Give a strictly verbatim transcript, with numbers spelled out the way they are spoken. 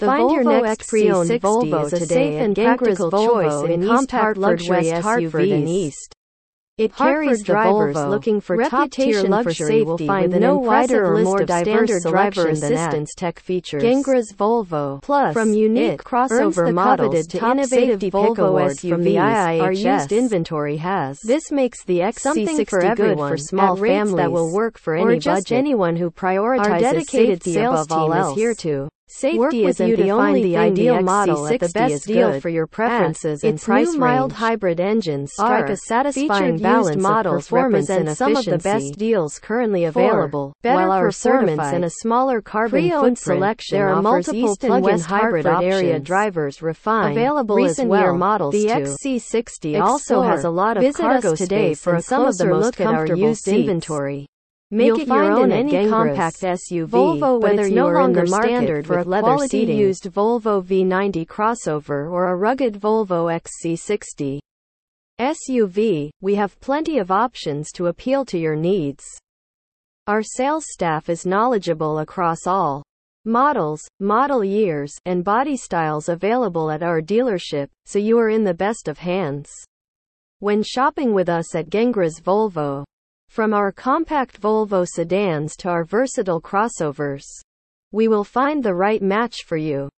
The Find Volvo your next pre-owned Volvo is a today safe and practical choice in compact luxury S U Vs in East. It carries the drivers Volvo. Looking for top-tier luxury will find no wider or more diverse driver assistance tech features. Gengras Volvo Plus from unique crossover models to innovative Volvo S U Vs, our used inventory has. This makes the X C sixty good for small families that will work for any budget, or just anyone who prioritizes. Our dedicated sales team is here to work with you to find the ideal model at the best deal for your preferences and price range. Its new mild hybrid engines strike a satisfying balance of performance and some of the best deals currently available. While our performance and a smaller carbon footprint selection offers East and West Hartford area drivers refine available as well models. The X C sixty also has a lot of cargo space and some of the most comfortable inventory. Make You'll it your own in any compact S U V, Volvo, whether you no are in the market for a quality used Volvo V ninety crossover or a rugged Volvo X C sixty S U V, we have plenty of options to appeal to your needs. Our sales staff is knowledgeable across all models, model years, and body styles available at our dealership, so you are in the best of hands when shopping with us at Gengras Volvo. From our compact Volvo sedans to our versatile crossovers, we will find the right match for you.